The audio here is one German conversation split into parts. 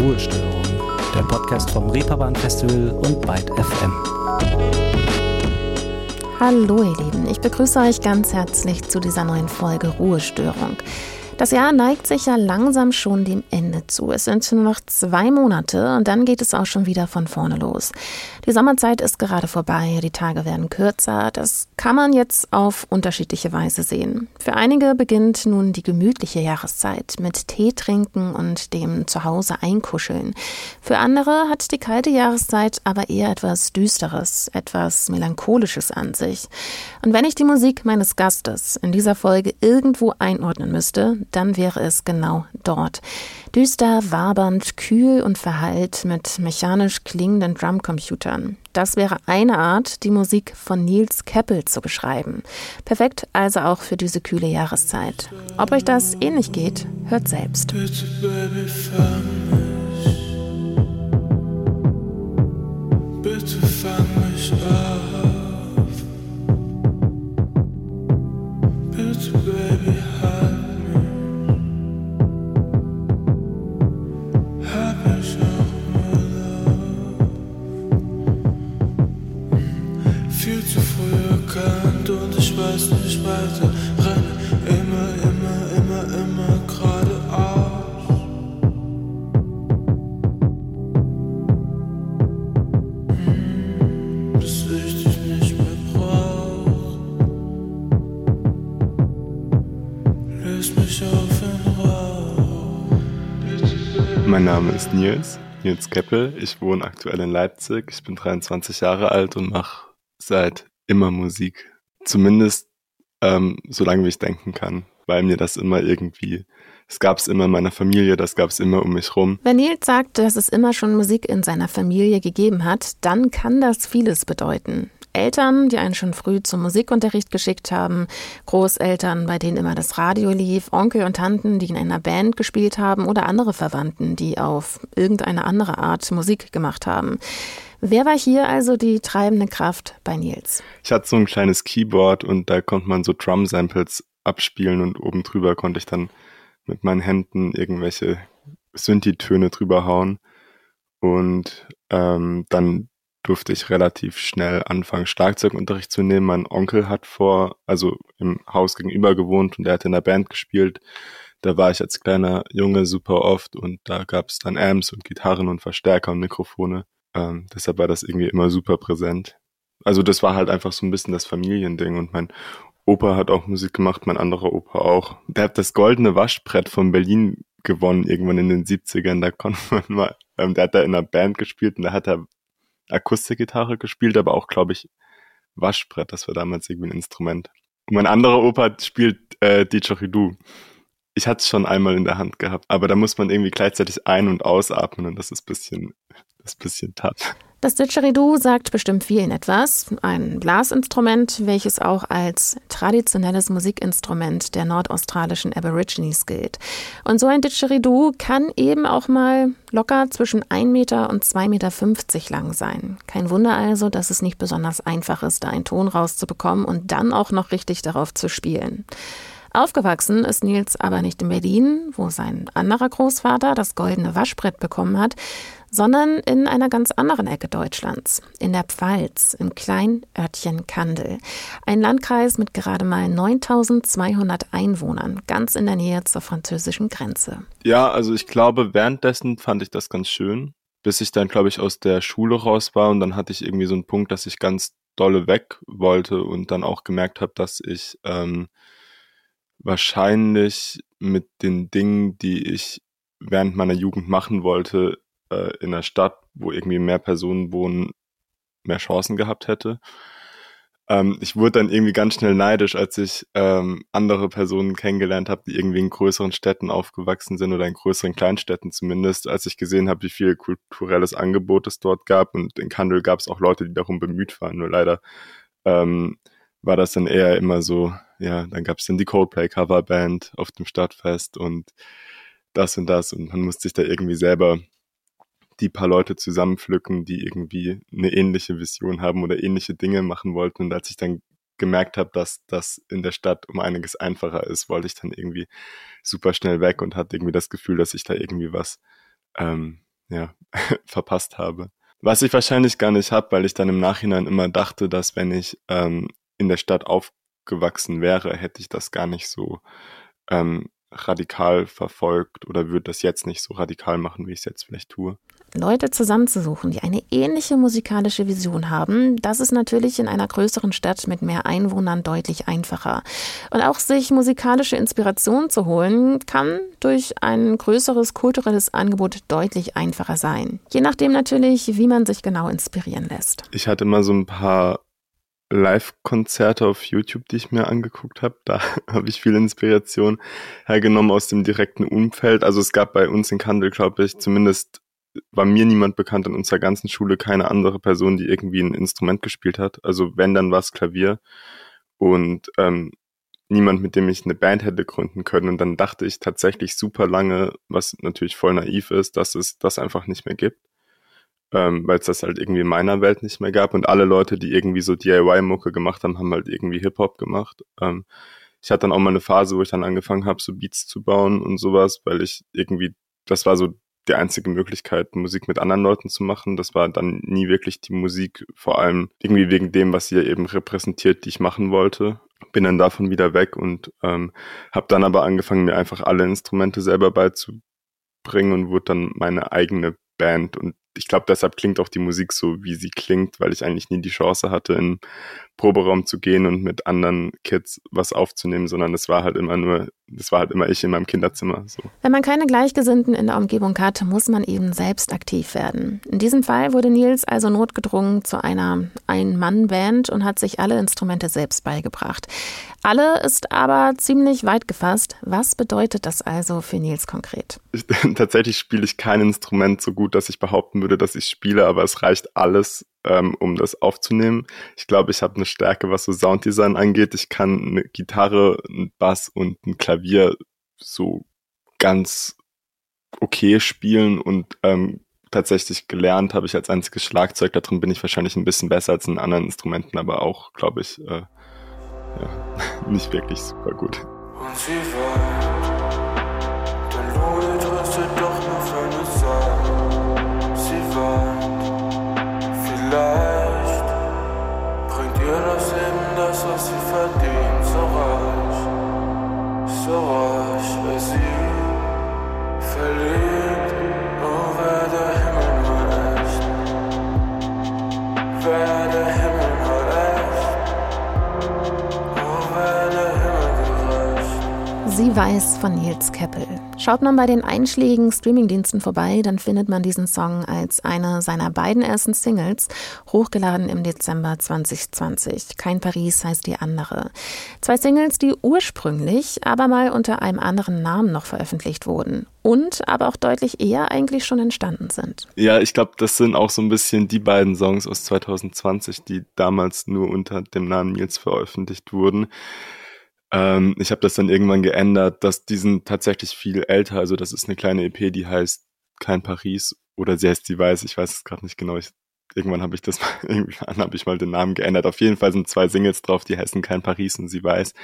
Ruhestörung, der Podcast vom Reeperbahn-Festival und BYTE FM. Hallo ihr Lieben, ich begrüße euch ganz herzlich zu dieser neuen Folge Ruhestörung. Das Jahr neigt sich ja langsam schon dem Ende zu. Es sind nur noch 2 Monate und dann geht es auch schon wieder von vorne los. Die Sommerzeit ist gerade vorbei, die Tage werden kürzer. Das kann man jetzt auf unterschiedliche Weise sehen. Für einige beginnt nun die gemütliche Jahreszeit mit Tee trinken und dem Zuhause einkuscheln. Für andere hat die kalte Jahreszeit aber eher etwas Düsteres, etwas Melancholisches an sich. Und wenn ich die Musik meines Gastes in dieser Folge irgendwo einordnen müsste, dann wäre es genau dort. Düster, wabernd, kühl und verhallt mit mechanisch klingenden Drumcomputern. Das wäre eine Art, die Musik von Nils Keppel zu beschreiben. Perfekt also auch für diese kühle Jahreszeit. Ob euch das ähnlich geht, hört selbst. Bitte, Baby, fang mich. Bitte fang mich auf. Bitte, Baby, halt. Und ich weiß nicht weiter, renne immer geradeaus, bis ich dich nicht mehr brauch, löst mich auf in Rauch. Mein Name ist Nils Keppel, ich wohne aktuell in Leipzig, ich bin 23 Jahre alt und mache seit immer Musik. Zumindest solange wie ich denken kann, weil mir das immer irgendwie, das gab es immer in meiner Familie, das gab es immer um mich rum. Wenn Nils sagt, dass es immer schon Musik in seiner Familie gegeben hat, dann kann das vieles bedeuten. Eltern, die einen schon früh zum Musikunterricht geschickt haben, Großeltern, bei denen immer das Radio lief, Onkel und Tanten, die in einer Band gespielt haben oder andere Verwandten, die auf irgendeine andere Art Musik gemacht haben. Wer war hier also die treibende Kraft bei Nils? Ich hatte so ein kleines Keyboard und da konnte man so Drum-Samples abspielen und oben drüber konnte ich dann mit meinen Händen irgendwelche Synthi-Töne drüber hauen und dann durfte ich relativ schnell anfangen, Schlagzeugunterricht zu nehmen. Mein Onkel hat im Haus gegenüber gewohnt und der hat in der Band gespielt. Da war ich als kleiner Junge super oft und da gab es dann Amps und Gitarren und Verstärker und Mikrofone. Deshalb war das irgendwie immer super präsent. Also das war halt einfach so ein bisschen das Familiending und mein Opa hat auch Musik gemacht, mein anderer Opa auch. Der hat das goldene Waschbrett von Berlin gewonnen, irgendwann in den 70ern, da konnte man mal, der hat da in einer Band gespielt und da hat er Akustikgitarre gespielt, aber auch, glaube ich, Waschbrett, das war damals irgendwie ein Instrument. Und mein anderer Opa spielt Didgeridoo. Ich hatte es schon einmal in der Hand gehabt, aber da muss man irgendwie gleichzeitig ein- und ausatmen und das ist ein bisschen tough. Das Didgeridoo sagt bestimmt vielen etwas. Ein Blasinstrument, welches auch als traditionelles Musikinstrument der nordaustralischen Aborigines gilt. Und so ein Didgeridoo kann eben auch mal locker zwischen 1 Meter und 2,50 Meter lang sein. Kein Wunder also, dass es nicht besonders einfach ist, da einen Ton rauszubekommen und dann auch noch richtig darauf zu spielen. Aufgewachsen ist Nils aber nicht in Berlin, wo sein anderer Großvater das goldene Waschbrett bekommen hat, sondern in einer ganz anderen Ecke Deutschlands, in der Pfalz, im kleinen Örtchen Kandel. Ein Landkreis mit gerade mal 9.200 Einwohnern, ganz in der Nähe zur französischen Grenze. Ja, also ich glaube, währenddessen fand ich das ganz schön, bis ich dann, glaube ich, aus der Schule raus war und dann hatte ich irgendwie so einen Punkt, dass ich ganz dolle weg wollte und dann auch gemerkt habe, dass ich wahrscheinlich mit den Dingen, die ich während meiner Jugend machen wollte, in einer Stadt, wo irgendwie mehr Personen wohnen, mehr Chancen gehabt hätte. Ich wurde dann irgendwie ganz schnell neidisch, als ich andere Personen kennengelernt habe, die irgendwie in größeren Städten aufgewachsen sind oder in größeren Kleinstädten zumindest, als ich gesehen habe, wie viel kulturelles Angebot es dort gab. Und in Kandel gab es auch Leute, die darum bemüht waren. Nur leider war das dann eher immer so, ja, dann gab es dann die Coldplay-Coverband auf dem Stadtfest und das und man musste sich da irgendwie selber die paar Leute zusammenpflücken, die irgendwie eine ähnliche Vision haben oder ähnliche Dinge machen wollten. Und als ich dann gemerkt habe, dass das in der Stadt um einiges einfacher ist, wollte ich dann irgendwie super schnell weg und hatte irgendwie das Gefühl, dass ich da irgendwie was ja, verpasst habe. Was ich wahrscheinlich gar nicht habe, weil ich dann im Nachhinein immer dachte, dass wenn ich in der Stadt aufgewachsen wäre, hätte ich das gar nicht so radikal verfolgt oder würde das jetzt nicht so radikal machen, wie ich es jetzt vielleicht tue. Leute zusammenzusuchen, die eine ähnliche musikalische Vision haben, das ist natürlich in einer größeren Stadt mit mehr Einwohnern deutlich einfacher. Und auch sich musikalische Inspiration zu holen, kann durch ein größeres kulturelles Angebot deutlich einfacher sein. Je nachdem natürlich, wie man sich genau inspirieren lässt. Ich hatte immer so ein paar Live-Konzerte auf YouTube, die ich mir angeguckt habe. Da habe ich viel Inspiration hergenommen aus dem direkten Umfeld. Also es gab bei uns in Kandel, glaube ich, zumindest war mir niemand bekannt in unserer ganzen Schule, keine andere Person, die irgendwie ein Instrument gespielt hat. Also wenn, dann war es Klavier und niemand, mit dem ich eine Band hätte gründen können. Und dann dachte ich tatsächlich super lange, was natürlich voll naiv ist, dass es das einfach nicht mehr gibt, weil es das halt irgendwie in meiner Welt nicht mehr gab. Und alle Leute, die irgendwie so DIY-Mucke gemacht haben, haben halt irgendwie Hip-Hop gemacht. Ich hatte dann auch mal eine Phase, wo ich dann angefangen habe, so Beats zu bauen und sowas, weil ich irgendwie, das war so die einzige Möglichkeit, Musik mit anderen Leuten zu machen. Das war dann nie wirklich die Musik, vor allem irgendwie wegen dem, was sie eben repräsentiert, die ich machen wollte. Bin dann davon wieder weg und habe dann aber angefangen, mir einfach alle Instrumente selber beizubringen und wurde dann meine eigene Band. Und ich glaube, deshalb klingt auch die Musik so, wie sie klingt, weil ich eigentlich nie die Chance hatte, in den Proberaum zu gehen und mit anderen Kids was aufzunehmen, sondern es war halt immer ich in meinem Kinderzimmer. So. Wenn man keine Gleichgesinnten in der Umgebung hat, muss man eben selbst aktiv werden. In diesem Fall wurde Nils also notgedrungen zu einer Ein-Mann-Band und hat sich alle Instrumente selbst beigebracht. Alle ist aber ziemlich weit gefasst. Was bedeutet das also für Nils konkret? Tatsächlich spiele ich kein Instrument so gut, dass ich behaupten würde, dass ich spiele, aber es reicht alles, um das aufzunehmen. Ich glaube, ich habe eine Stärke, was so Sounddesign angeht. Ich kann eine Gitarre, einen Bass und ein Klavier so ganz okay spielen und tatsächlich gelernt habe ich als einziges Schlagzeug. Da drin bin ich wahrscheinlich ein bisschen besser als in anderen Instrumenten, aber auch, glaube ich, nicht wirklich super gut. Und sie weint, dein Lohle tröstet doch nur für eine Zeit. Sie weint, vielleicht bringt ihr das Leben, das, was sie verdient, so reich, weil sie verliebt. Oh, wär der Himmel nur echt, wär der Himmel. Sie weiß von Nils Keppel. Schaut man bei den einschlägigen Streamingdiensten vorbei, dann findet man diesen Song als eine seiner beiden ersten Singles, hochgeladen im Dezember 2020. Kein Paris heißt die andere. Zwei Singles, die ursprünglich aber mal unter einem anderen Namen noch veröffentlicht wurden und aber auch deutlich eher eigentlich schon entstanden sind. Ja, ich glaube, das sind auch so ein bisschen die beiden Songs aus 2020, die damals nur unter dem Namen Nils veröffentlicht wurden. Ich habe das dann irgendwann geändert, dass die sind tatsächlich viel älter, also das ist eine kleine EP, die heißt Kein Paris oder sie heißt die Weiß, ich weiß es gerade nicht genau, irgendwann habe ich mal den Namen geändert. Auf jeden Fall sind zwei Singles drauf, die heißen Kein Paris und Sie Weiß.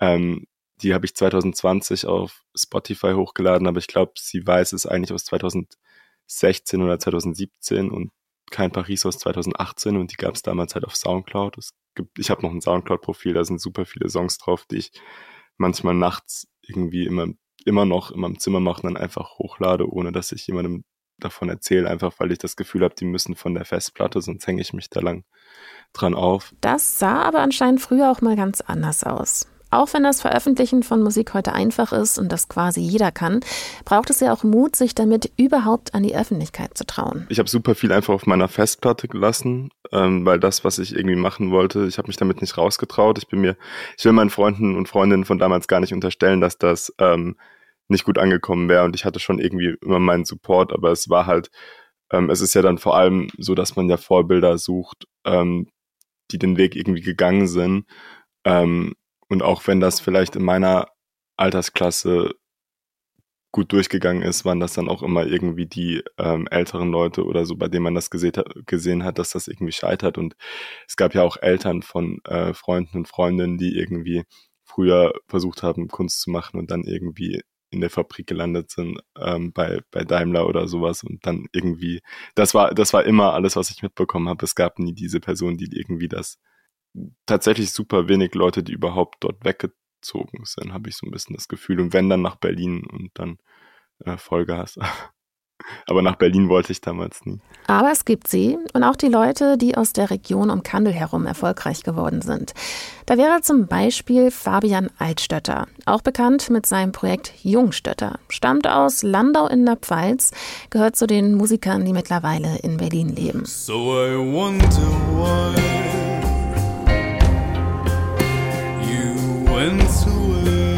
Die habe ich 2020 auf Spotify hochgeladen, aber ich glaube, Sie Weiß ist eigentlich aus 2016 oder 2017 und Kein Paris aus 2018 und die gab es damals halt auf Soundcloud. Ich habe noch ein Soundcloud-Profil, da sind super viele Songs drauf, die ich manchmal nachts irgendwie immer noch in meinem Zimmer mache und dann einfach hochlade, ohne dass ich jemandem davon erzähle, einfach weil ich das Gefühl habe, die müssen von der Festplatte, sonst hänge ich mich da lang dran auf. Das sah aber anscheinend früher auch mal ganz anders aus. Auch wenn das Veröffentlichen von Musik heute einfach ist und das quasi jeder kann, braucht es ja auch Mut, sich damit überhaupt an die Öffentlichkeit zu trauen. Ich habe super viel einfach auf meiner Festplatte gelassen, weil das, was ich irgendwie machen wollte, ich habe mich damit nicht rausgetraut. Ich will meinen Freunden und Freundinnen von damals gar nicht unterstellen, dass das nicht gut angekommen wäre und ich hatte schon irgendwie immer meinen Support, aber es war halt, es ist ja dann vor allem so, dass man ja Vorbilder sucht, die den Weg irgendwie gegangen sind. Und auch wenn das vielleicht in meiner Altersklasse gut durchgegangen ist, waren das dann auch immer irgendwie die älteren Leute oder so, bei denen man das gesehen hat, dass das irgendwie scheitert. Und es gab ja auch Eltern von Freunden und Freundinnen, die irgendwie früher versucht haben, Kunst zu machen und dann irgendwie in der Fabrik gelandet sind, bei Daimler oder sowas, und dann irgendwie, das war immer alles, was ich mitbekommen habe. Es gab nie diese Person, die irgendwie das, tatsächlich super wenig Leute, die überhaupt dort weggezogen sind, habe ich so ein bisschen das Gefühl. Und wenn, dann nach Berlin und dann Vollgas. Aber nach Berlin wollte ich damals nie. Aber es gibt sie und auch die Leute, die aus der Region um Kandel herum erfolgreich geworden sind. Da wäre zum Beispiel Fabian Altstötter, auch bekannt mit seinem Projekt Jungstötter. Stammt aus Landau in der Pfalz, gehört zu den Musikern, die mittlerweile in Berlin leben. So I wonder why you went away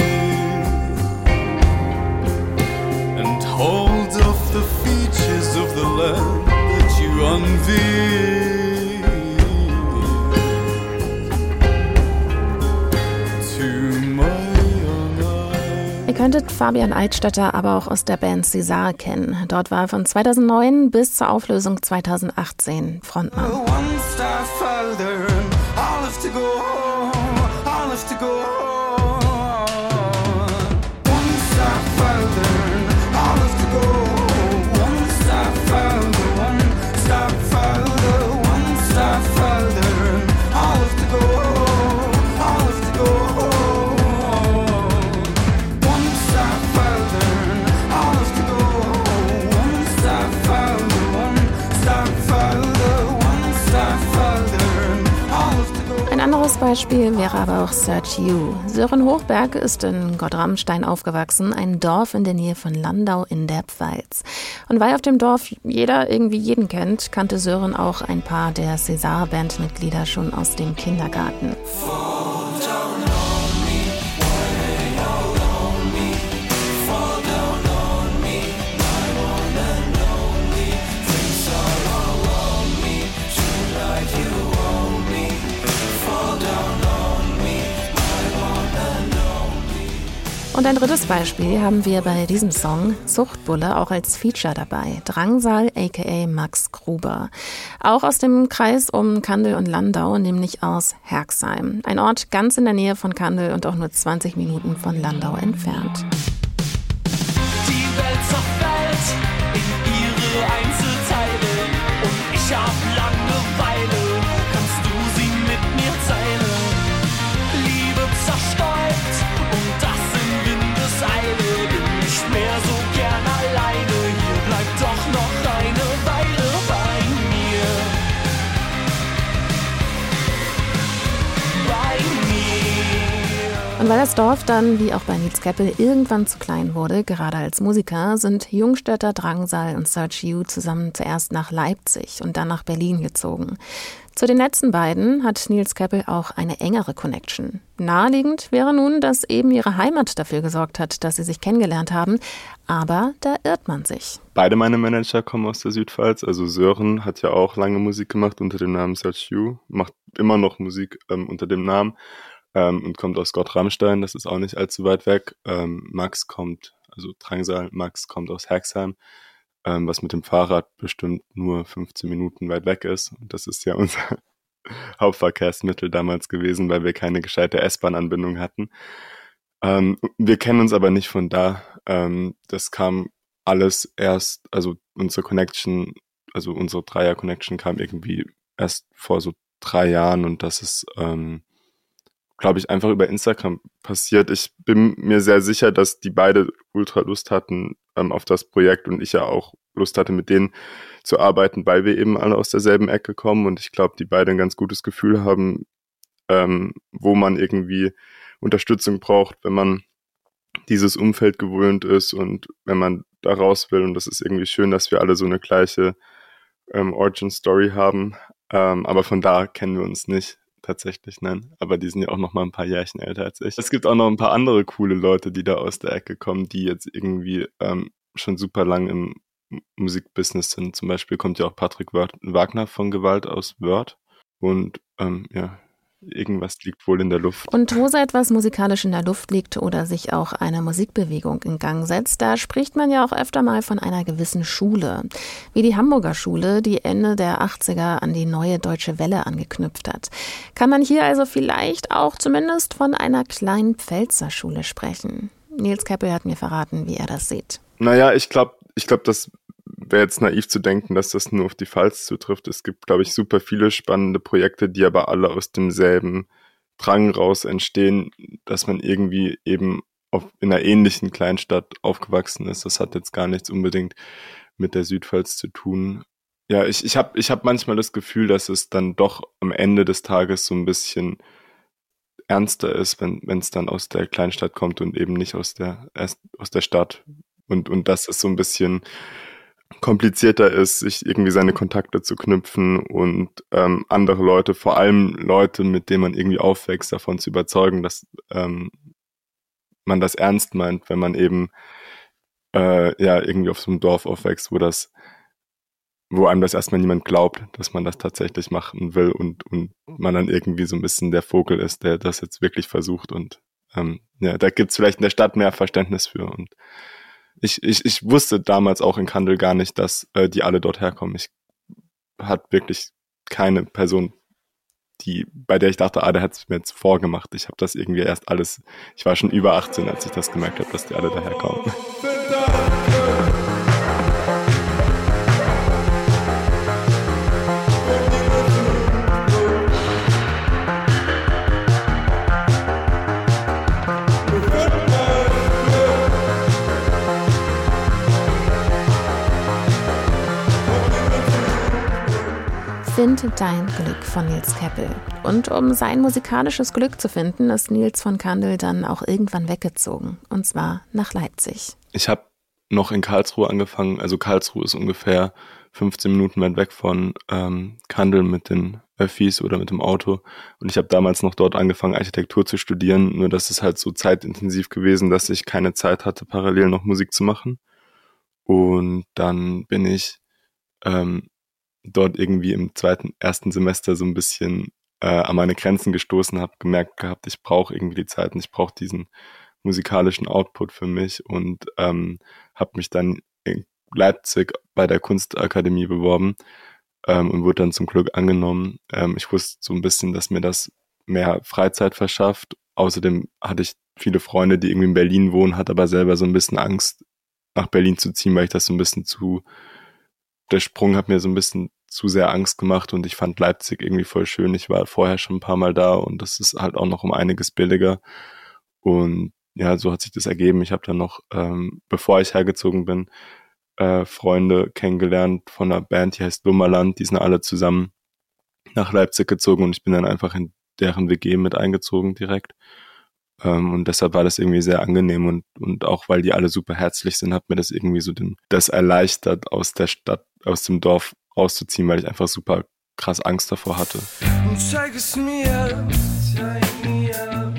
and hold up the features of the land that you unveiled. Ihr könntet Fabian Altstötter aber auch aus der Band Cesar kennen. Dort war er von 2009 bis zur Auflösung 2018 Frontmann. Das Beispiel wäre aber auch Searchu. Sören Hochberg ist in Gottramstein aufgewachsen, ein Dorf in der Nähe von Landau in der Pfalz. Und weil auf dem Dorf jeder irgendwie jeden kennt, kannte Sören auch ein paar der Cesar-Bandmitglieder schon aus dem Kindergarten. Und ein drittes Beispiel haben wir bei diesem Song Suchtbulle auch als Feature dabei. Drangsal aka Max Gruber. Auch aus dem Kreis um Kandel und Landau, nämlich aus Herxheim. Ein Ort ganz in der Nähe von Kandel und auch nur 20 Minuten von Landau entfernt. Die Welt zerfällt in ihre Einzelteile und ich hab Langeweile, kannst du sie mit mir teilen? Liebe zerstäubt und das Eile, bin nicht mehr so gern alleine, hier bleibt doch noch eine Weile bei mir. Und weil das Dorf dann, wie auch bei Nils Keppel, irgendwann zu klein wurde, gerade als Musiker, sind Jungstötter, Drangsal und Searchu zusammen zuerst nach Leipzig und dann nach Berlin gezogen. Zu den letzten beiden hat Nils Keppel auch eine engere Connection. Naheliegend wäre nun, dass eben ihre Heimat dafür gesorgt hat, dass sie sich kennengelernt haben. Aber da irrt man sich. Beide meine Manager kommen aus der Südpfalz. Also Sören hat ja auch lange Musik gemacht unter dem Namen Searchu, macht immer noch Musik unter dem Namen und kommt aus Gottramstein. Das ist auch nicht allzu weit weg. Max kommt, also Drangsal, Max kommt aus Herxheim, was mit dem Fahrrad bestimmt nur 15 Minuten weit weg ist. Und das ist ja unser Hauptverkehrsmittel damals gewesen, weil wir keine gescheite S-Bahn-Anbindung hatten. Wir kennen uns aber nicht von da. Das kam alles erst, also unsere Connection, also unsere Dreier-Connection kam irgendwie erst vor so 3 Jahren, und das ist, glaube ich, einfach über Instagram passiert. Ich bin mir sehr sicher, dass die beide ultra Lust hatten auf das Projekt und ich ja auch Lust hatte, mit denen zu arbeiten, weil wir eben alle aus derselben Ecke kommen, und ich glaube, die beide ein ganz gutes Gefühl haben, wo man irgendwie Unterstützung braucht, wenn man dieses Umfeld gewöhnt ist und wenn man da raus will, und das ist irgendwie schön, dass wir alle so eine gleiche Origin-Story haben, aber von da kennen wir uns nicht. Tatsächlich, nein. Aber die sind ja auch noch mal ein paar Jährchen älter als ich. Es gibt auch noch ein paar andere coole Leute, die da aus der Ecke kommen, die jetzt irgendwie schon super lang im Musikbusiness sind. Zum Beispiel kommt ja auch Patrick Wagner von Gewalt aus Wörth. Und ja, irgendwas liegt wohl in der Luft. Und wo so etwas musikalisch in der Luft liegt oder sich auch eine Musikbewegung in Gang setzt, da spricht man ja auch öfter mal von einer gewissen Schule. Wie die Hamburger Schule, die Ende der 80er an die Neue Deutsche Welle angeknüpft hat. Kann man hier also vielleicht auch zumindest von einer kleinen Pfälzer Schule sprechen? Nils Keppel hat mir verraten, wie er das sieht. Naja, ich glaube, das wäre jetzt naiv zu denken, dass das nur auf die Pfalz zutrifft. Es gibt, glaube ich, super viele spannende Projekte, die aber alle aus demselben Drang raus entstehen, dass man irgendwie eben in einer ähnlichen Kleinstadt aufgewachsen ist. Das hat jetzt gar nichts unbedingt mit der Südpfalz zu tun. Ja, ich hab manchmal das Gefühl, dass es dann doch am Ende des Tages so ein bisschen ernster ist, wenn es dann aus der Kleinstadt kommt und eben nicht aus der Stadt. Und dass es so ein bisschen komplizierter ist, sich irgendwie seine Kontakte zu knüpfen und andere Leute, vor allem Leute, mit denen man irgendwie aufwächst, davon zu überzeugen, dass man das ernst meint, wenn man eben irgendwie auf so einem Dorf aufwächst, wo einem das erstmal niemand glaubt, dass man das tatsächlich machen will und man dann irgendwie so ein bisschen der Vogel ist, der das jetzt wirklich versucht und da gibt's vielleicht in der Stadt mehr Verständnis für. Und ich wusste damals auch in Kandel gar nicht, dass die alle dort herkommen. Ich hatte wirklich keine Person, bei der ich dachte, der hat es mir jetzt vorgemacht. Ich habe das irgendwie erst alles, ich war schon über 18, als ich das gemerkt habe, dass die alle daherkommen. Finde dein Glück von Nils Keppel. Und um sein musikalisches Glück zu finden, ist Nils von Kandel dann auch irgendwann weggezogen. Und zwar nach Leipzig. Ich habe noch in Karlsruhe angefangen. Also Karlsruhe ist ungefähr 15 Minuten weit weg von Kandel mit den Öffis oder mit dem Auto. Und ich habe damals noch dort angefangen, Architektur zu studieren. Nur das ist halt so zeitintensiv gewesen, dass ich keine Zeit hatte, parallel noch Musik zu machen. Und dann bin ich dort irgendwie im ersten Semester so ein bisschen an meine Grenzen gestoßen, habe gemerkt gehabt, ich brauche irgendwie die Zeit und ich brauche diesen musikalischen Output für mich und habe mich dann in Leipzig bei der Kunstakademie beworben und wurde dann zum Glück angenommen. Ich wusste so ein bisschen, dass mir das mehr Freizeit verschafft. Außerdem hatte ich viele Freunde, die irgendwie in Berlin wohnen, hatte aber selber so ein bisschen Angst, nach Berlin zu ziehen, weil ich das so ein bisschen der Sprung hat mir so ein bisschen zu sehr Angst gemacht und ich fand Leipzig irgendwie voll schön. Ich war vorher schon ein paar Mal da und das ist halt auch noch um einiges billiger. Und ja, so hat sich das ergeben. Ich habe dann noch, bevor ich hergezogen bin, Freunde kennengelernt von einer Band, die heißt Dummerland. Die sind alle zusammen nach Leipzig gezogen und ich bin dann einfach in deren WG mit eingezogen direkt. Und deshalb war das irgendwie sehr angenehm und auch, weil die alle super herzlich sind, hat mir das irgendwie so das erleichtert, aus der Stadt, aus dem Dorf rauszuziehen, weil ich einfach super krass Angst davor hatte. Zeig es mir, zeig mir.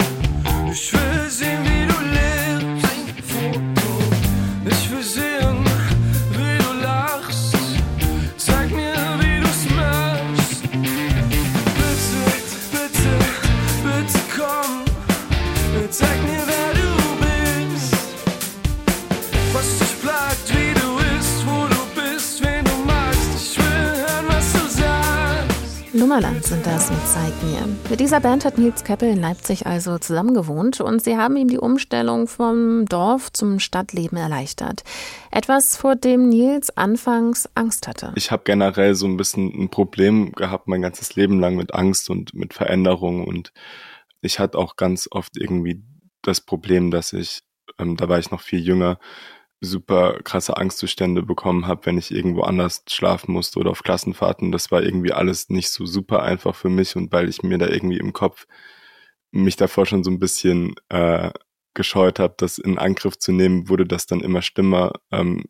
Ich will sehen, wie du lebst. Ein Foto. Ich will sehen, wie du lachst. Zeig mir, wie du's machst. Bitte, bitte, bitte komm. Zeig mir, wer du bist, was dich plagt, wie du bist, wo du bist, wen du magst. Ich will hören, was du sagst. Lummerland sind das mit Zeig mir. Mit dieser Band hat Nils Keppel in Leipzig also zusammengewohnt und sie haben ihm die Umstellung vom Dorf zum Stadtleben erleichtert. Etwas, vor dem Nils anfangs Angst hatte. Ich habe generell so ein bisschen ein Problem gehabt, mein ganzes Leben lang mit Angst und mit Veränderung und ich hatte auch ganz oft irgendwie das Problem, dass ich, da war ich noch viel jünger, super krasse Angstzustände bekommen habe, wenn ich irgendwo anders schlafen musste oder auf Klassenfahrten. Das war irgendwie alles nicht so super einfach für mich und weil ich mir da irgendwie im Kopf mich davor schon so ein bisschen gescheut habe, das in Angriff zu nehmen, wurde das dann immer schlimmer,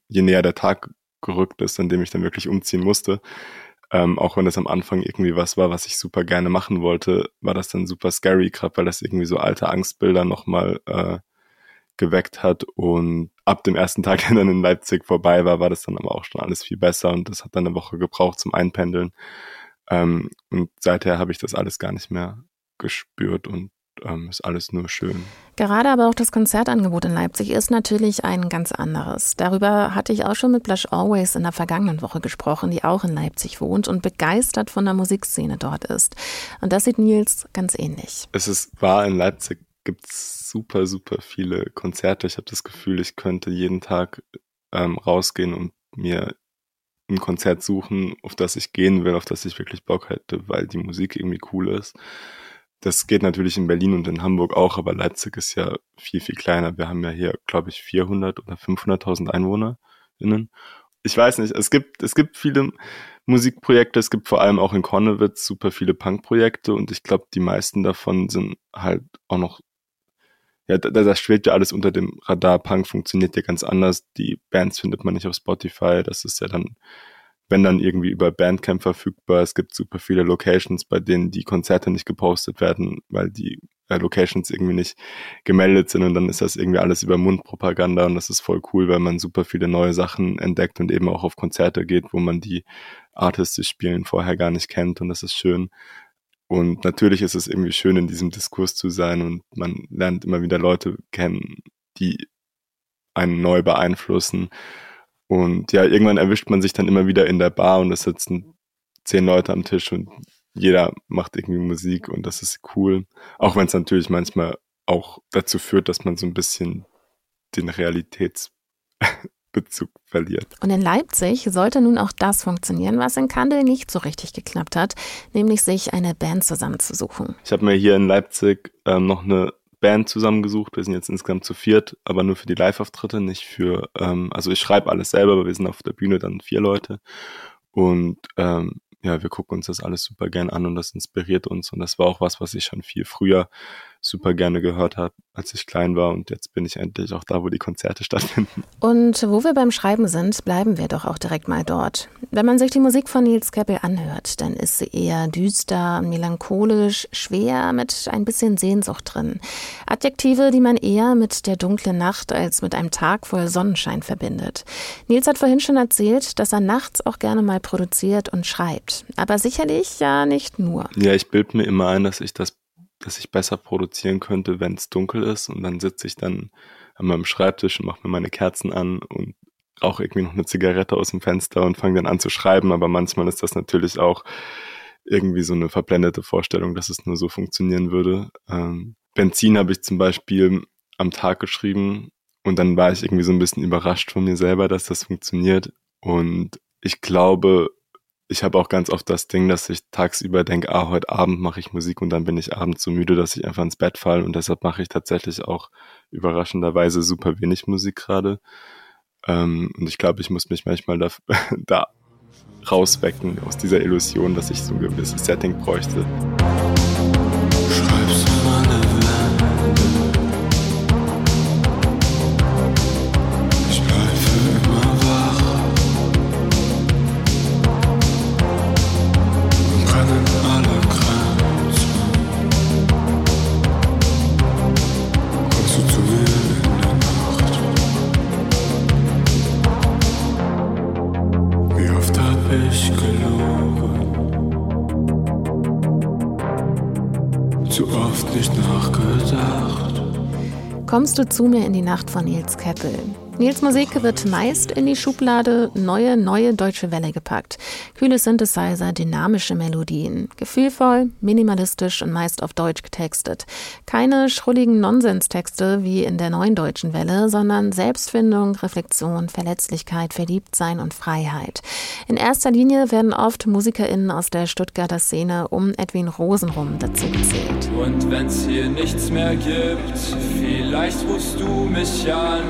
je näher der Tag gerückt ist, an dem ich dann wirklich umziehen musste. Auch wenn das am Anfang irgendwie was war, was ich super gerne machen wollte, war das dann super scary, gerade weil das irgendwie so alte Angstbilder nochmal geweckt hat. Und ab dem ersten Tag, der dann in Leipzig vorbei war, war das dann aber auch schon alles viel besser und das hat dann eine Woche gebraucht zum Einpendeln. Und seither habe ich das alles gar nicht mehr gespürt und ist alles nur schön. Gerade aber auch das Konzertangebot in Leipzig ist natürlich ein ganz anderes. Darüber hatte ich auch schon mit Blush Always in der vergangenen Woche gesprochen, die auch in Leipzig wohnt und begeistert von der Musikszene dort ist. Und das sieht Nils ganz ähnlich. Es war in Leipzig gibt es super, super viele Konzerte. Ich habe das Gefühl, ich könnte jeden Tag rausgehen und mir ein Konzert suchen, auf das ich gehen will, auf das ich wirklich Bock hätte, weil die Musik irgendwie cool ist. Das geht natürlich in Berlin und in Hamburg auch, aber Leipzig ist ja viel, viel kleiner. Wir haben ja hier, glaube ich, 400 oder 500.000 EinwohnerInnen. Ich weiß nicht, es gibt viele Musikprojekte, es gibt vor allem auch in Connewitz super viele Punkprojekte und ich glaube, die meisten davon sind halt auch noch, ja, da schwebt ja alles unter dem Radar. Punk funktioniert ja ganz anders, die Bands findet man nicht auf Spotify, das ist ja dann, wenn dann irgendwie über Bandcamp verfügbar. Es gibt super viele Locations, bei denen die Konzerte nicht gepostet werden, weil die Locations irgendwie nicht gemeldet sind, und dann ist das irgendwie alles über Mundpropaganda, und das ist voll cool, weil man super viele neue Sachen entdeckt und eben auch auf Konzerte geht, wo man die Artists, die spielen, vorher gar nicht kennt, und das ist schön. Und natürlich ist es irgendwie schön, in diesem Diskurs zu sein, und man lernt immer wieder Leute kennen, die einen neu beeinflussen. Und ja, irgendwann erwischt man sich dann immer wieder in der Bar und es sitzen 10 Leute am Tisch und jeder macht irgendwie Musik, und das ist cool. Auch wenn es natürlich manchmal auch dazu führt, dass man so ein bisschen den Realitätsbezug verliert. Und in Leipzig sollte nun auch das funktionieren, was in Kandel nicht so richtig geklappt hat, nämlich sich eine Band zusammenzusuchen. Ich habe mir hier in Leipzig noch eine Band zusammengesucht. Wir sind jetzt insgesamt zu 4, aber nur für die Live-Auftritte, nicht für, also ich schreibe alles selber, aber wir sind auf der Bühne dann 4 Leute, und ja, wir gucken uns das alles super gern an, und das inspiriert uns, und das war auch was ich schon viel früher super gerne gehört habe, als ich klein war, und jetzt bin ich endlich auch da, wo die Konzerte stattfinden. Und wo wir beim Schreiben sind, bleiben wir doch auch direkt mal dort. Wenn man sich die Musik von Nils Keppel anhört, dann ist sie eher düster, melancholisch, schwer, mit ein bisschen Sehnsucht drin. Adjektive, die man eher mit der dunklen Nacht als mit einem Tag voll Sonnenschein verbindet. Nils hat vorhin schon erzählt, dass er nachts auch gerne mal produziert und schreibt. Aber sicherlich ja nicht nur. Ja, ich bilde mir immer ein, dass ich besser produzieren könnte, wenn es dunkel ist. Und dann sitze ich dann an meinem Schreibtisch und mache mir meine Kerzen an und rauche irgendwie noch eine Zigarette aus dem Fenster und fange dann an zu schreiben. Aber manchmal ist das natürlich auch irgendwie so eine verblendete Vorstellung, dass es nur so funktionieren würde. Benzin habe ich zum Beispiel am Tag geschrieben, und dann war ich irgendwie so ein bisschen überrascht von mir selber, dass das funktioniert. Und ich glaube, ich habe auch ganz oft das Ding, dass ich tagsüber denke, heute Abend mache ich Musik, und dann bin ich abends so müde, dass ich einfach ins Bett falle, und deshalb mache ich tatsächlich auch überraschenderweise super wenig Musik gerade. Und ich glaube, ich muss mich manchmal da rauswecken aus dieser Illusion, dass ich so ein gewisses Setting bräuchte. Kommst du zu mir in die Nacht von Nils Keppel? Nils Musik wird meist in die Schublade Neue Neue Deutsche Welle gepackt. Kühle Synthesizer, dynamische Melodien. Gefühlvoll, minimalistisch und meist auf Deutsch getextet. Keine schrulligen Nonsenstexte wie in der Neuen Deutschen Welle, sondern Selbstfindung, Reflexion, Verletzlichkeit, Verliebtsein und Freiheit. In erster Linie werden oft MusikerInnen aus der Stuttgarter Szene um Edwin Rosen rum dazu gezählt. Und wenn's hier nichts mehr gibt, vielleicht rufst du mich an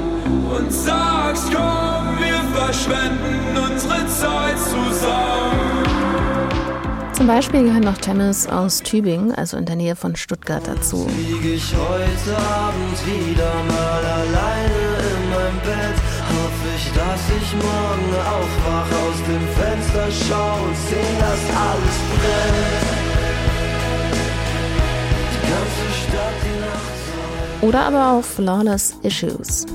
und sagst, komm, wir verschwenden unsere Zeit zusammen. Zum Beispiel gehört noch Tennis aus Tübingen, also in der Nähe von Stuttgart, dazu. Lieg ich heute Abend wieder mal alleine in meinem Bett, hoffe ich, dass ich morgen aufwache, aus dem Fenster schau und seh, dass alles brennt. Die ganze Stadt, die Nacht. Oder aber auch Flawless Issues.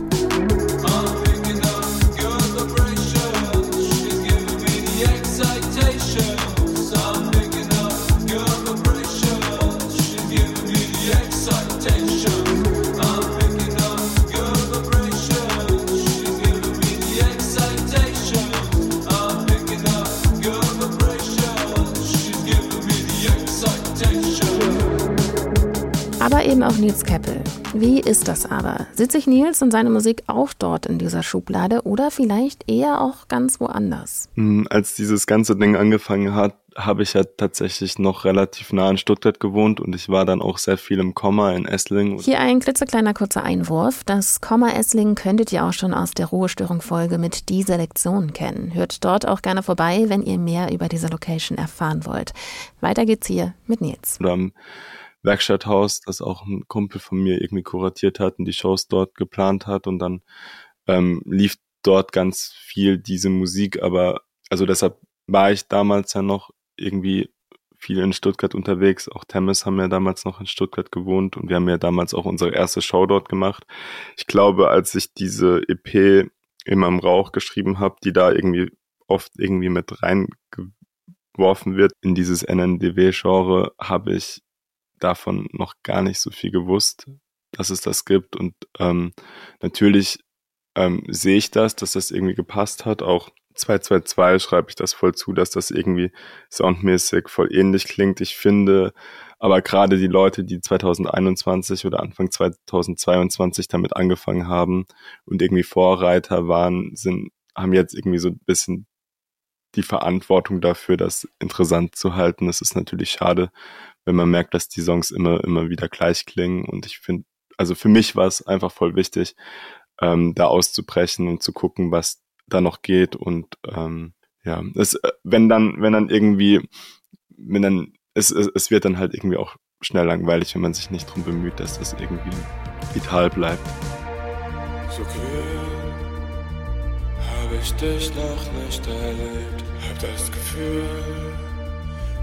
Aber eben auch Nils Keppel. Wie ist das aber? Sitze ich Nils und seine Musik auch dort in dieser Schublade oder vielleicht eher auch ganz woanders? Als dieses ganze Ding angefangen hat, habe ich ja tatsächlich noch relativ nah in Stuttgart gewohnt und ich war dann auch sehr viel im Komma in Esslingen. Hier ein klitzekleiner kurzer Einwurf. Das Komma Esslingen könntet ihr auch schon aus der Ruhestörung-Folge mit dieser Lektion kennen. Hört dort auch gerne vorbei, wenn ihr mehr über diese Location erfahren wollt. Weiter geht's hier mit Nils. Oder am Werkstatthaus, das auch ein Kumpel von mir irgendwie kuratiert hat und die Shows dort geplant hat und dann lief dort ganz viel diese Musik, aber also deshalb war ich damals ja noch irgendwie viel in Stuttgart unterwegs. Auch Tamis haben ja damals noch in Stuttgart gewohnt und wir haben ja damals auch unsere erste Show dort gemacht. Ich glaube, als ich diese EP immer im Rauch geschrieben habe, die da irgendwie oft irgendwie mit reingeworfen wird in dieses NNDW-Genre, habe ich davon noch gar nicht so viel gewusst, dass es das gibt. Und natürlich sehe ich das, dass das irgendwie gepasst hat, auch 222 schreibe ich das voll zu, dass das irgendwie soundmäßig voll ähnlich klingt. Ich finde aber gerade die Leute, die 2021 oder Anfang 2022 damit angefangen haben und irgendwie Vorreiter waren, haben jetzt irgendwie so ein bisschen die Verantwortung dafür, das interessant zu halten. Das ist natürlich schade, wenn man merkt, dass die Songs immer wieder gleich klingen. Und ich finde, also für mich war es einfach voll wichtig, da auszubrechen und zu gucken, was da noch geht und es wird dann halt irgendwie auch schnell langweilig, wenn man sich nicht drum bemüht, dass das irgendwie vital bleibt. So kühl habe ich dich noch nicht erlebt, hab das Gefühl,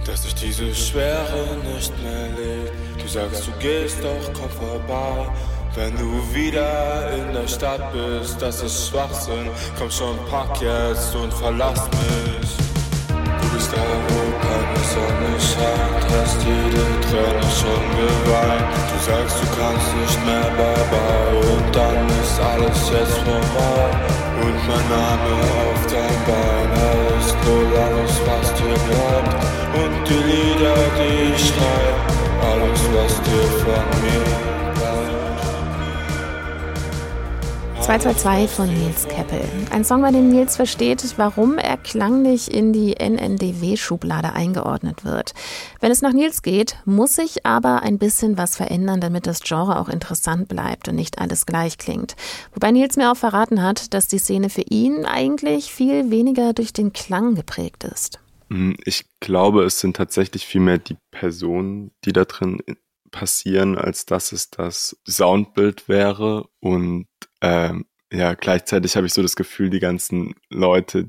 dass ich diese Schwere nicht mehr lebe. Du sagst, du gehst, doch komm vorbei. Wenn du wieder in der Stadt bist, das ist Schwachsinn. Komm schon, pack jetzt und verlass mich. Du bist da, wo keine Sonne scheint, hast jede Träne schon geweint. Du sagst, du kannst nicht mehr, bye-bye, und dann ist alles jetzt vorbei. Und mein Name auf deinem Bein, er ist wohl alles, was dir bleibt. Und die Lieder, die ich schreib, alles, was dir von mir 222 von Nils Keppel. Ein Song, bei dem Nils versteht, warum er klanglich in die NNDW-Schublade eingeordnet wird. Wenn es nach Nils geht, muss sich aber ein bisschen was verändern, damit das Genre auch interessant bleibt und nicht alles gleich klingt. Wobei Nils mir auch verraten hat, dass die Szene für ihn eigentlich viel weniger durch den Klang geprägt ist. Ich glaube, es sind tatsächlich viel mehr die Personen, die da drin passieren, als dass es das Soundbild wäre. Und gleichzeitig habe ich so das Gefühl, die ganzen Leute,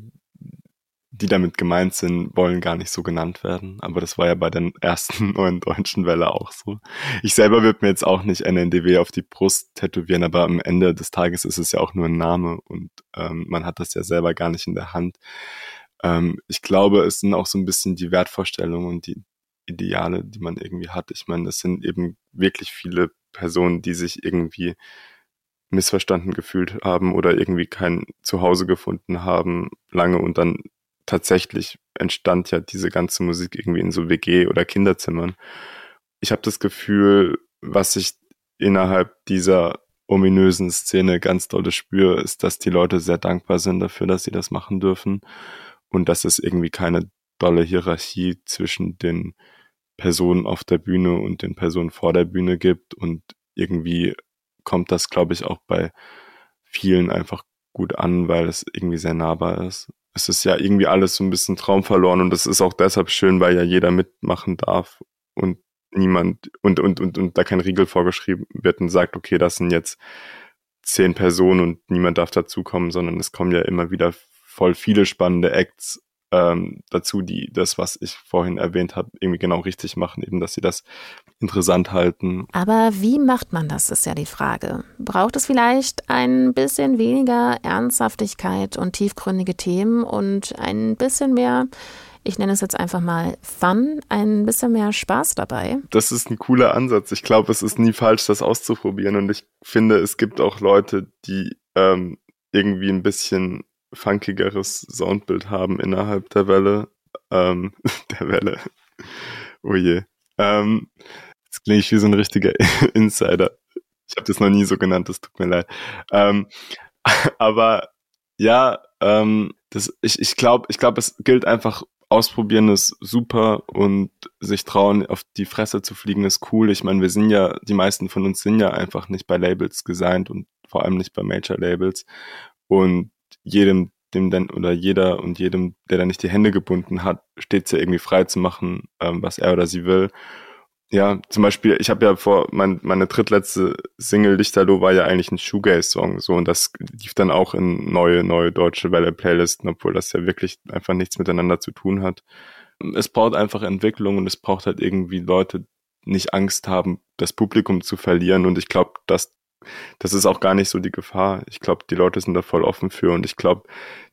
die damit gemeint sind, wollen gar nicht so genannt werden. Aber das war ja bei der ersten Neuen Deutschen Welle auch so. Ich selber würde mir jetzt auch nicht NNDW auf die Brust tätowieren, aber am Ende des Tages ist es ja auch nur ein Name und man hat das ja selber gar nicht in der Hand. Ich glaube, es sind auch so ein bisschen die Wertvorstellungen und die Ideale, die man irgendwie hat. Ich meine, es sind eben wirklich viele Personen, die sich irgendwie missverstanden gefühlt haben oder irgendwie kein Zuhause gefunden haben lange und dann tatsächlich entstand ja diese ganze Musik irgendwie in so WG oder Kinderzimmern. Ich habe das Gefühl, was ich innerhalb dieser ominösen Szene ganz doll spüre, ist, dass die Leute sehr dankbar sind dafür, dass sie das machen dürfen und dass es irgendwie keine dolle Hierarchie zwischen den Personen auf der Bühne und den Personen vor der Bühne gibt und irgendwie kommt das, glaube ich, auch bei vielen einfach gut an, weil es irgendwie sehr nahbar ist. Es ist ja irgendwie alles so ein bisschen traumverloren und es ist auch deshalb schön, weil ja jeder mitmachen darf und niemand und da kein Riegel vorgeschrieben wird und sagt, okay, das sind jetzt 10 Personen und niemand darf dazukommen, sondern es kommen ja immer wieder voll viele spannende Acts dazu, die das, was ich vorhin erwähnt habe, irgendwie genau richtig machen, eben, dass sie das interessant halten. Aber wie macht man das, ist ja die Frage. Braucht es vielleicht ein bisschen weniger Ernsthaftigkeit und tiefgründige Themen und ein bisschen mehr, ich nenne es jetzt einfach mal Fun, ein bisschen mehr Spaß dabei? Das ist ein cooler Ansatz. Ich glaube, es ist nie falsch, das auszuprobieren und ich finde, es gibt auch Leute, die irgendwie ein bisschen funkigeres Soundbild haben innerhalb der Welle. Jetzt klinge ich wie so ein richtiger Insider. Ich habe das noch nie so genannt, das tut mir leid. Aber ja, ich glaube, es gilt einfach, ausprobieren ist super und sich trauen, auf die Fresse zu fliegen, ist cool. Ich meine, die meisten von uns sind ja einfach nicht bei Labels gesigned und vor allem nicht bei Major-Labels. Und jedem, der da nicht die Hände gebunden hat, steht es ja irgendwie frei zu machen, was er oder sie will. Ja, zum Beispiel, ich habe ja meine drittletzte Single Lichterloh war ja eigentlich ein Shoegaze-Song, so, und das lief dann auch in neue Deutsche Welle Playlisten, obwohl das ja wirklich einfach nichts miteinander zu tun hat. Es braucht einfach Entwicklung und es braucht halt irgendwie Leute, die nicht Angst haben, das Publikum zu verlieren, und ich glaube, das ist auch gar nicht so die Gefahr. Ich glaube, die Leute sind da voll offen für, und ich glaube,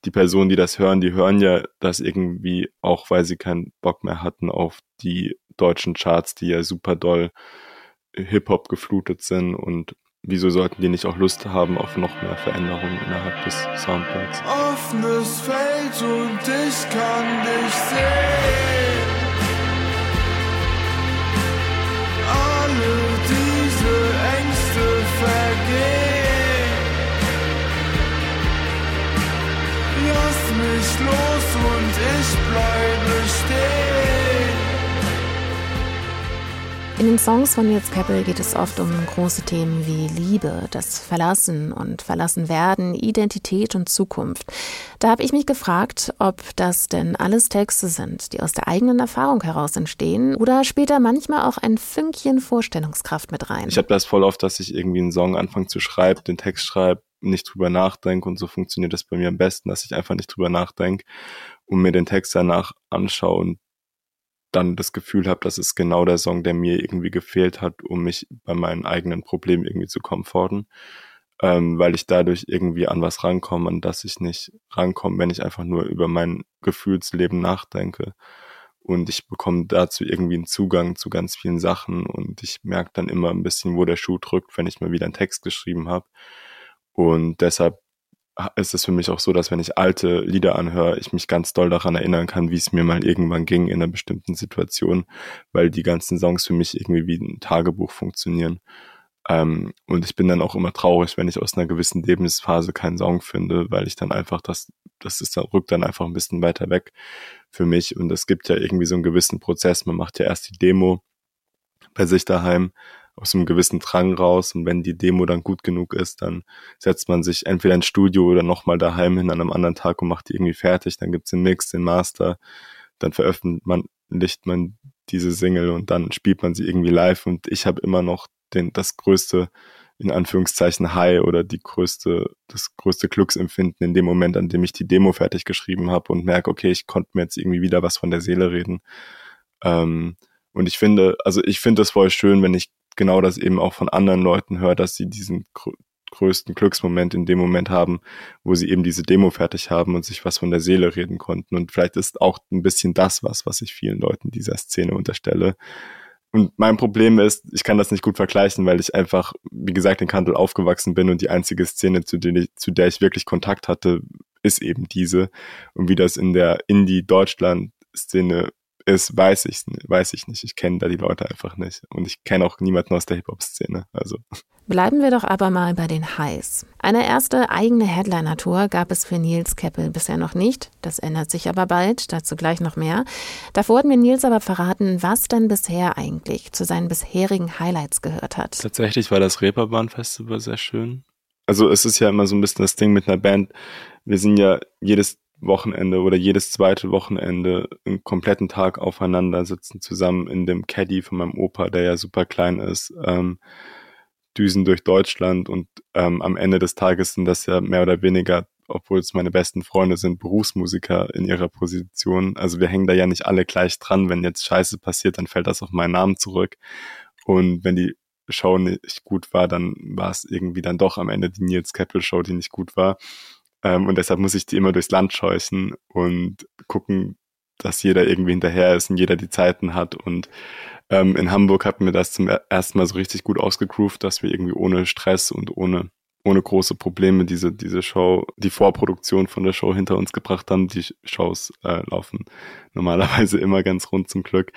die Personen, die das hören, die hören ja das irgendwie auch, weil sie keinen Bock mehr hatten auf die deutschen Charts, die ja super doll Hip-Hop geflutet sind, und wieso sollten die nicht auch Lust haben auf noch mehr Veränderungen innerhalb des Soundblads? Offenes Feld und ich kann dich sehen. Alle diese Ängste vergehen. Lass mich los und ich bleibe stehen. In den Songs von Nils Keppel geht es oft um große Themen wie Liebe, das Verlassen und Verlassenwerden, Identität und Zukunft. Da habe ich mich gefragt, ob das denn alles Texte sind, die aus der eigenen Erfahrung heraus entstehen, oder später manchmal auch ein Fünkchen Vorstellungskraft mit rein. Ich habe das voll oft, dass ich irgendwie einen Song anfange zu schreiben, den Text schreibe, nicht drüber nachdenke, und so funktioniert das bei mir am besten, dass ich einfach nicht drüber nachdenke und mir den Text danach anschaue und dann das Gefühl habe, das ist genau der Song, der mir irgendwie gefehlt hat, um mich bei meinen eigenen Problemen irgendwie zu komforten, weil ich dadurch irgendwie an was rankomme, an das ich nicht rankomme, wenn ich einfach nur über mein Gefühlsleben nachdenke, und ich bekomme dazu irgendwie einen Zugang zu ganz vielen Sachen, und ich merke dann immer ein bisschen, wo der Schuh drückt, wenn ich mal wieder einen Text geschrieben habe, und deshalb ist es für mich auch so, dass wenn ich alte Lieder anhöre, ich mich ganz doll daran erinnern kann, wie es mir mal irgendwann ging in einer bestimmten Situation, weil die ganzen Songs für mich irgendwie wie ein Tagebuch funktionieren. Und ich bin dann auch immer traurig, wenn ich aus einer gewissen Lebensphase keinen Song finde, weil ich dann einfach rückt dann einfach ein bisschen weiter weg für mich. Und es gibt ja irgendwie so einen gewissen Prozess. Man macht ja erst die Demo bei sich daheim, aus einem gewissen Drang raus, und wenn die Demo dann gut genug ist, dann setzt man sich entweder ins Studio oder nochmal daheim hin an einem anderen Tag und macht die irgendwie fertig, dann gibt's den Mix, den Master, dann veröffentlicht man diese Single und dann spielt man sie irgendwie live, und ich habe immer noch das größte, in Anführungszeichen, High oder das größte Glücksempfinden in dem Moment, an dem ich die Demo fertig geschrieben habe und merke, okay, ich konnte mir jetzt irgendwie wieder was von der Seele reden. Und ich finde das voll schön, wenn ich genau das eben auch von anderen Leuten höre, dass sie diesen größten Glücksmoment in dem Moment haben, wo sie eben diese Demo fertig haben und sich was von der Seele reden konnten. Und vielleicht ist auch ein bisschen das was ich vielen Leuten dieser Szene unterstelle. Und mein Problem ist, ich kann das nicht gut vergleichen, weil ich einfach, wie gesagt, in Kandel aufgewachsen bin, und die einzige Szene, zu der ich wirklich Kontakt hatte, ist eben diese. Und wie das in der Indie-Deutschland-Szene ist, weiß ich nicht. Ich kenne da die Leute einfach nicht. Und ich kenne auch niemanden aus der Hip-Hop-Szene. Also. Bleiben wir doch aber mal bei den Highs. Eine erste eigene Headliner-Tour gab es für Nils Keppel bisher noch nicht. Das ändert sich aber bald, dazu gleich noch mehr. Davor hat mir Nils aber verraten, was denn bisher eigentlich zu seinen bisherigen Highlights gehört hat. Tatsächlich war das Reeperbahn-Festival sehr schön. Also es ist ja immer so ein bisschen das Ding mit einer Band. Wir sind ja jedes Wochenende oder jedes zweite Wochenende einen kompletten Tag aufeinander, sitzen zusammen in dem Caddy von meinem Opa, der ja super klein ist, düsen durch Deutschland, und am Ende des Tages sind das ja mehr oder weniger, obwohl es meine besten Freunde sind, Berufsmusiker in ihrer Position. Also wir hängen da ja nicht alle gleich dran. Wenn jetzt Scheiße passiert, dann fällt das auf meinen Namen zurück, und wenn die Show nicht gut war, dann war es irgendwie dann doch am Ende die Nils Keppel Show, die nicht gut war. Und deshalb muss ich die immer durchs Land scheuchen und gucken, dass jeder irgendwie hinterher ist und jeder die Zeiten hat. Und in Hamburg hatten wir das zum ersten Mal so richtig gut ausgegroovt, dass wir irgendwie ohne Stress und ohne große Probleme diese Show, die Vorproduktion von der Show hinter uns gebracht haben. Die Shows laufen normalerweise immer ganz rund, zum Glück.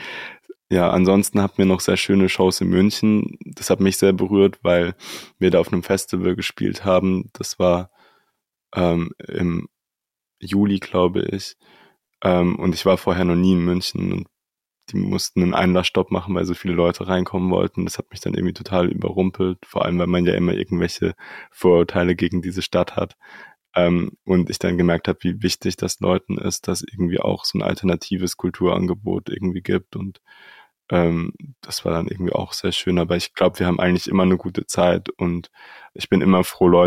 Ja, ansonsten hatten wir noch sehr schöne Shows in München. Das hat mich sehr berührt, weil wir da auf einem Festival gespielt haben. Das war im Juli, glaube ich. Und ich war vorher noch nie in München und die mussten einen Einlassstopp machen, weil so viele Leute reinkommen wollten. Das hat mich dann irgendwie total überrumpelt, vor allem, weil man ja immer irgendwelche Vorurteile gegen diese Stadt hat. Und ich dann gemerkt habe, wie wichtig das Leuten ist, dass irgendwie auch so ein alternatives Kulturangebot irgendwie gibt. Und das war dann irgendwie auch sehr schön. Aber ich glaube, wir haben eigentlich immer eine gute Zeit und ich bin immer froh,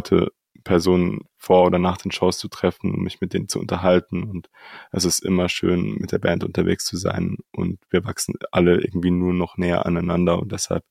Personen vor oder nach den Shows zu treffen, um mich mit denen zu unterhalten, und es ist immer schön, mit der Band unterwegs zu sein und wir wachsen alle irgendwie nur noch näher aneinander und deshalb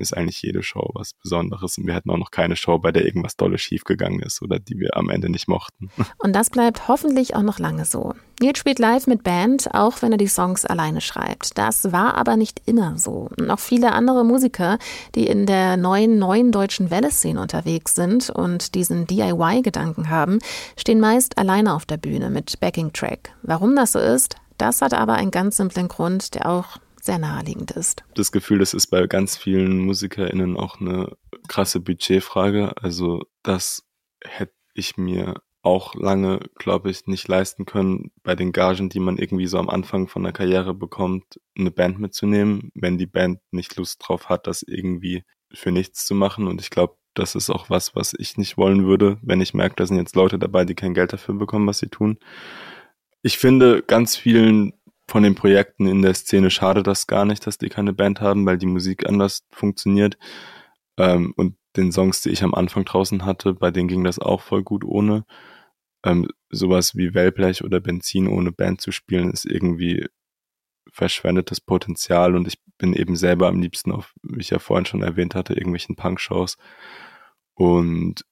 ist eigentlich jede Show was Besonderes und wir hatten auch noch keine Show, bei der irgendwas Dolles schiefgegangen ist oder die wir am Ende nicht mochten. Und das bleibt hoffentlich auch noch lange so. Nils spielt live mit Band, auch wenn er die Songs alleine schreibt. Das war aber nicht immer so. Und auch viele andere Musiker, die in der neuen, neuen deutschen Welle-Szene unterwegs sind und diesen DIY-Gedanken haben, stehen meist alleine auf der Bühne mit Backing-Track. Warum das so ist, das hat aber einen ganz simplen Grund, der auch sehr naheliegend ist. Das Gefühl, das ist bei ganz vielen MusikerInnen auch eine krasse Budgetfrage. Also das hätte ich mir auch lange, glaube ich, nicht leisten können, bei den Gagen, die man irgendwie so am Anfang von der Karriere bekommt, eine Band mitzunehmen, wenn die Band nicht Lust drauf hat, das irgendwie für nichts zu machen. Und ich glaube, das ist auch was ich nicht wollen würde, wenn ich merke, da sind jetzt Leute dabei, die kein Geld dafür bekommen, was sie tun. Ich finde, ganz vielen von den Projekten in der Szene schade das gar nicht, dass die keine Band haben, weil die Musik anders funktioniert. Und den Songs, die ich am Anfang draußen hatte, bei denen ging das auch voll gut ohne. Sowas wie Wellblech oder Benzin ohne Band zu spielen, ist irgendwie verschwendetes Potenzial. Und ich bin eben selber am liebsten auf, wie ich ja vorhin schon erwähnt hatte, irgendwelchen Punk-Shows. Und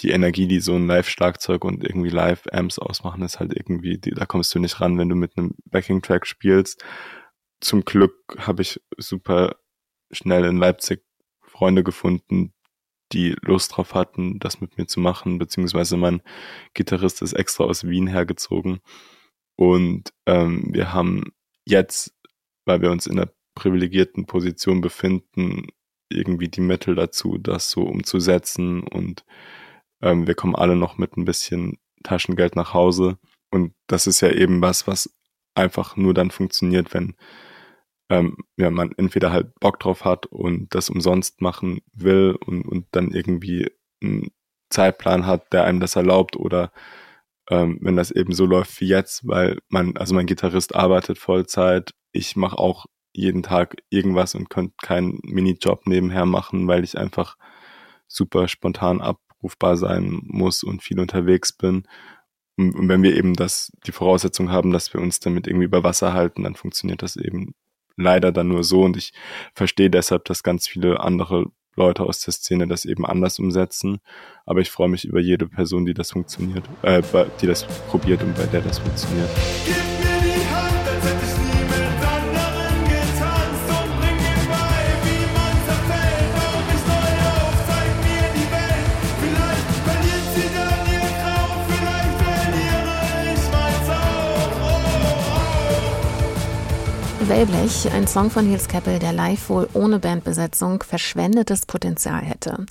die Energie, die so ein Live-Schlagzeug und irgendwie Live-Amps ausmachen, ist halt irgendwie, da kommst du nicht ran, wenn du mit einem Backing-Track spielst. Zum Glück habe ich super schnell in Leipzig Freunde gefunden, die Lust drauf hatten, das mit mir zu machen, beziehungsweise mein Gitarrist ist extra aus Wien hergezogen. Und wir haben jetzt, weil wir uns in einer privilegierten Position befinden, irgendwie die Mittel dazu, das so umzusetzen und wir kommen alle noch mit ein bisschen Taschengeld nach Hause und das ist ja eben was einfach nur dann funktioniert, wenn man entweder halt Bock drauf hat und das umsonst machen will und dann irgendwie einen Zeitplan hat, der einem das erlaubt oder wenn das eben so läuft wie jetzt, weil mein Gitarrist arbeitet Vollzeit, ich mache auch jeden Tag irgendwas und könnte keinen Minijob nebenher machen, weil ich einfach super spontan abrufbar sein muss und viel unterwegs bin. Und wenn wir eben die Voraussetzung haben, dass wir uns damit irgendwie über Wasser halten, dann funktioniert das eben leider dann nur so. Und ich verstehe deshalb, dass ganz viele andere Leute aus der Szene das eben anders umsetzen. Aber ich freue mich über jede Person, die das funktioniert, die das probiert und bei der das funktioniert. Wellblech, ein Song von Nils Keppel, der live wohl ohne Bandbesetzung verschwendetes Potenzial hätte.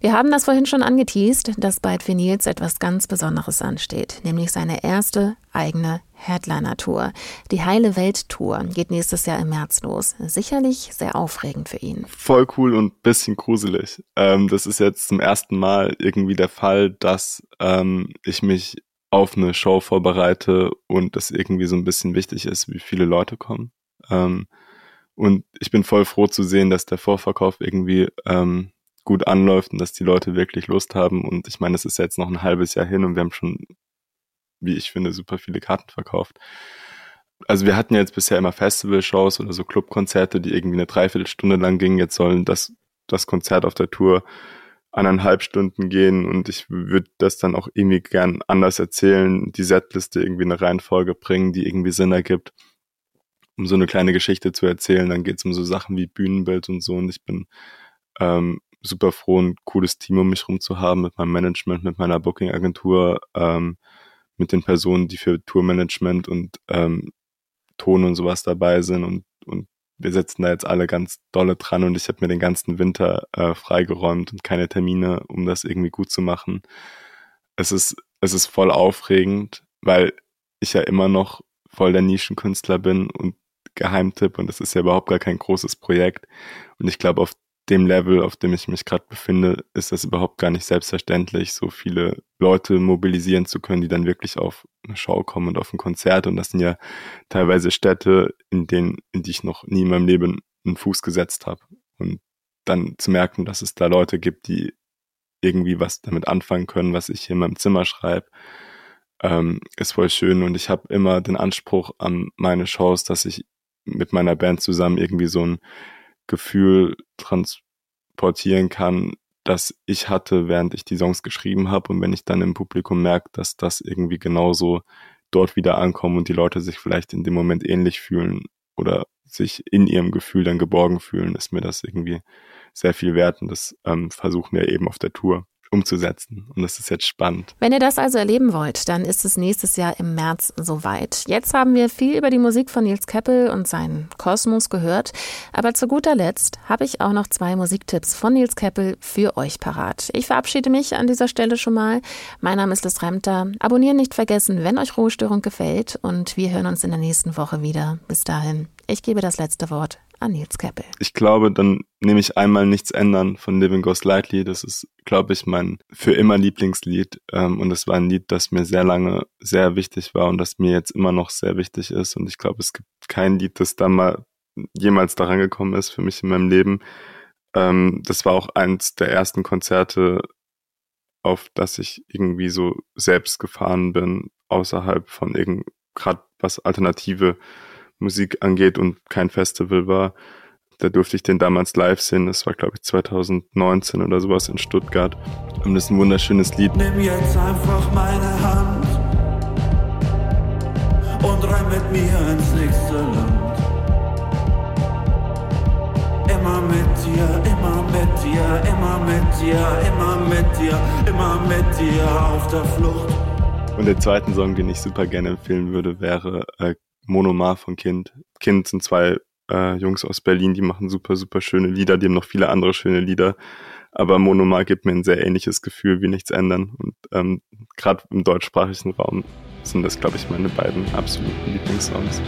Wir haben das vorhin schon angeteased, dass bald für Nils etwas ganz Besonderes ansteht, nämlich seine erste eigene Headliner-Tour. Die Heile Welt-Tour geht nächstes Jahr im März los. Sicherlich sehr aufregend für ihn. Voll cool und ein bisschen gruselig. Das ist jetzt zum ersten Mal irgendwie der Fall, dass ich mich auf eine Show vorbereite und das irgendwie so ein bisschen wichtig ist, wie viele Leute kommen. Und ich bin voll froh zu sehen, dass der Vorverkauf irgendwie gut anläuft und dass die Leute wirklich Lust haben. Und ich meine, es ist jetzt noch ein halbes Jahr hin und wir haben schon, wie ich finde, super viele Karten verkauft. Also wir hatten jetzt bisher immer Festival-Shows oder so Clubkonzerte, die irgendwie eine Dreiviertelstunde lang gingen. Jetzt sollen das Konzert auf der Tour 1,5 Stunden gehen und ich würde das dann auch irgendwie gern anders erzählen, die Setliste irgendwie in eine Reihenfolge bringen, die irgendwie Sinn ergibt, um so eine kleine Geschichte zu erzählen. Dann geht es um so Sachen wie Bühnenbild und so und ich bin super froh, ein cooles Team um mich rum zu haben, mit meinem Management, mit meiner Booking-Agentur, mit den Personen, die für Tourmanagement und Ton und sowas dabei sind und wir sitzen da jetzt alle ganz dolle dran und ich habe mir den ganzen Winter freigeräumt und keine Termine, um das irgendwie gut zu machen. Es ist voll aufregend, weil ich ja immer noch voll der Nischenkünstler bin und Geheimtipp und das ist ja überhaupt gar kein großes Projekt und ich glaube, auf dem Level, auf dem ich mich gerade befinde, ist das überhaupt gar nicht selbstverständlich, so viele Leute mobilisieren zu können, die dann wirklich auf eine Show kommen und auf ein Konzert und das sind ja teilweise Städte, in die ich noch nie in meinem Leben einen Fuß gesetzt habe und dann zu merken, dass es da Leute gibt, die irgendwie was damit anfangen können, was ich hier in meinem Zimmer schreibe, ist voll schön und ich habe immer den Anspruch an meine Shows, dass ich mit meiner Band zusammen irgendwie so ein Gefühl transportieren kann, das ich hatte, während ich die Songs geschrieben habe und wenn ich dann im Publikum merke, dass das irgendwie genauso dort wieder ankommt und die Leute sich vielleicht in dem Moment ähnlich fühlen oder sich in ihrem Gefühl dann geborgen fühlen, ist mir das irgendwie sehr viel wert und das versuchen wir eben auf der Tour umzusetzen. Und das ist jetzt spannend. Wenn ihr das also erleben wollt, dann ist es nächstes Jahr im März soweit. Jetzt haben wir viel über die Musik von Nils Keppel und seinen Kosmos gehört. Aber zu guter Letzt habe ich auch noch 2 Musiktipps von Nils Keppel für euch parat. Ich verabschiede mich an dieser Stelle schon mal. Mein Name ist Liz Remter. Abonnieren nicht vergessen, wenn euch Ruhestörung gefällt. Und wir hören uns in der nächsten Woche wieder. Bis dahin, ich gebe das letzte Wort an Nils Keppel. Ich glaube, dann nehme ich einmal Nichts ändern von Living Goes Lightly. Das ist, glaube ich, mein für immer Lieblingslied. Und es war ein Lied, das mir sehr lange sehr wichtig war und das mir jetzt immer noch sehr wichtig ist. Und ich glaube, es gibt kein Lied, das da mal jemals daran gekommen ist für mich in meinem Leben. Das war auch eins der ersten Konzerte, auf das ich irgendwie so selbst gefahren bin, außerhalb von gerade was Alternative Musik angeht und kein Festival war. Da durfte ich den damals live sehen. Das war, glaube ich, 2019 oder sowas in Stuttgart. Und das ist ein wunderschönes Lied. Nimm jetzt einfach meine Hand und renn mit mir ins nächste Land. Immer mit dir, immer mit dir, immer mit dir, immer mit dir, immer mit dir auf der Flucht. Und den zweiten Song, den ich super gerne empfehlen würde, wäre Monomar von Kind. Kind sind 2 Jungs aus Berlin, die machen super, super schöne Lieder, die haben noch viele andere schöne Lieder, aber Monomar gibt mir ein sehr ähnliches Gefühl wie Nichts ändern und gerade im deutschsprachigen Raum sind das, glaube ich, meine beiden absoluten Lieblingssongs.